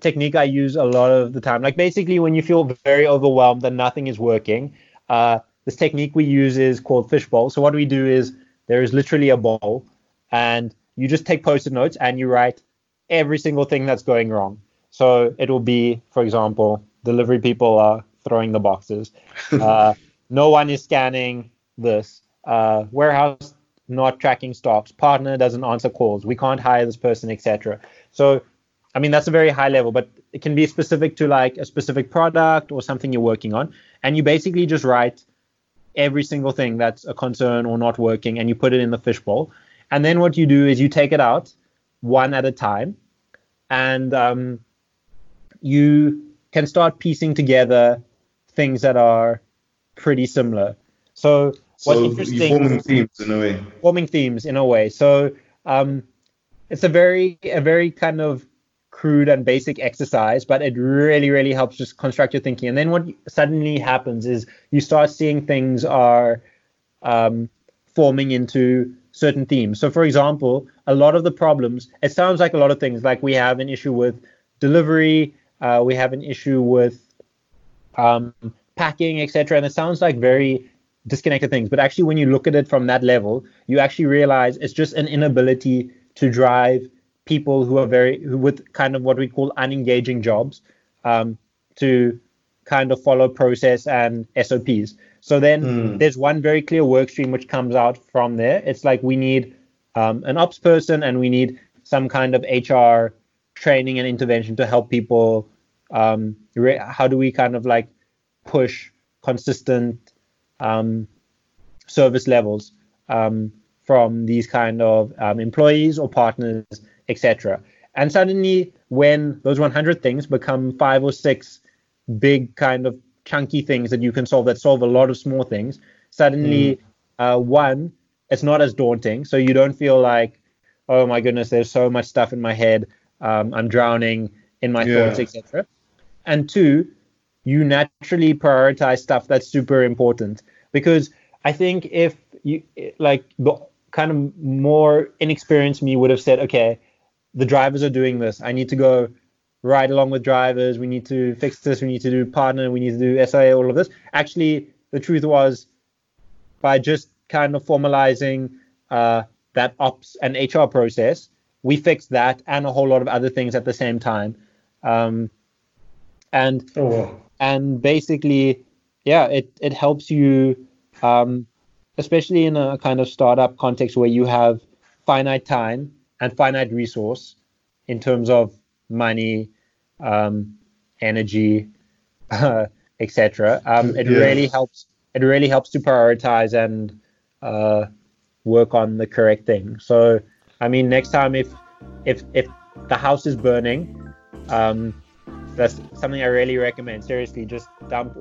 technique I use a lot of the time. Like basically when you feel very overwhelmed and nothing is working, this technique we use is called fishbowl. So what we do is there is literally a bowl and you just take Post-it notes and you write every single thing that's going wrong. So it will be, for example, delivery people are throwing the boxes. No one is scanning this. Warehouse not tracking stocks. Partner doesn't answer calls. We can't hire this person, etc. So, I mean, that's a very high level, but it can be specific to like a specific product or something you're working on. And you basically just write every single thing that's a concern or not working, and you put it in the fishbowl. And then what you do is you take it out one at a time, and you can start piecing together things that are pretty similar. So what's interesting, forming themes in a way. So it's a very kind of crude and basic exercise, but it really, really helps just construct your thinking. And then what suddenly happens is you start seeing things are forming into certain themes. So, for example, a lot of the problems, it sounds like a lot of things, like we have an issue with delivery, we have an issue with packing, etc. And it sounds like very disconnected things. But actually, when you look at it from that level, you actually realize it's just an inability to drive people who are with kind of what we call unengaging jobs to kind of follow process and SOPs. So then there's one very clear work stream which comes out from there. It's like we need an ops person and we need some kind of HR training and intervention to help people. How do we kind of like push consistent service levels from these kind of employees or partners, etc. And suddenly when those 100 things become 5 or 6 big kind of chunky things that you can solve that solve a lot of small things, suddenly one, it's not as daunting. So you don't feel like, oh my goodness, there's so much stuff in my head. I'm drowning in my thoughts, etc. And two, you naturally prioritize stuff that's super important, because I think if you like the kind of more inexperienced me would have said, okay, the drivers are doing this. I need to go ride along with drivers. We need to fix this. We need to do partner. We need to do SIA, all of this. Actually, the truth was by just kind of formalizing that ops and HR process, we fixed that and a whole lot of other things at the same time. And basically, it helps you, especially in a kind of startup context where you have finite time and finite resource in terms of money, energy, etc. It really helps to prioritize and work on the correct thing. So, I mean, next time if the house is burning, that's something I really recommend. Seriously, just dump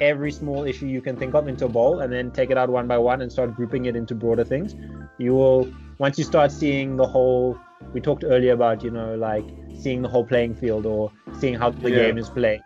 every small issue you can think of into a bowl and then take it out one by one and start grouping it into broader things. You will, once you start seeing the whole, we talked earlier about, like seeing the whole playing field or seeing how the game is played.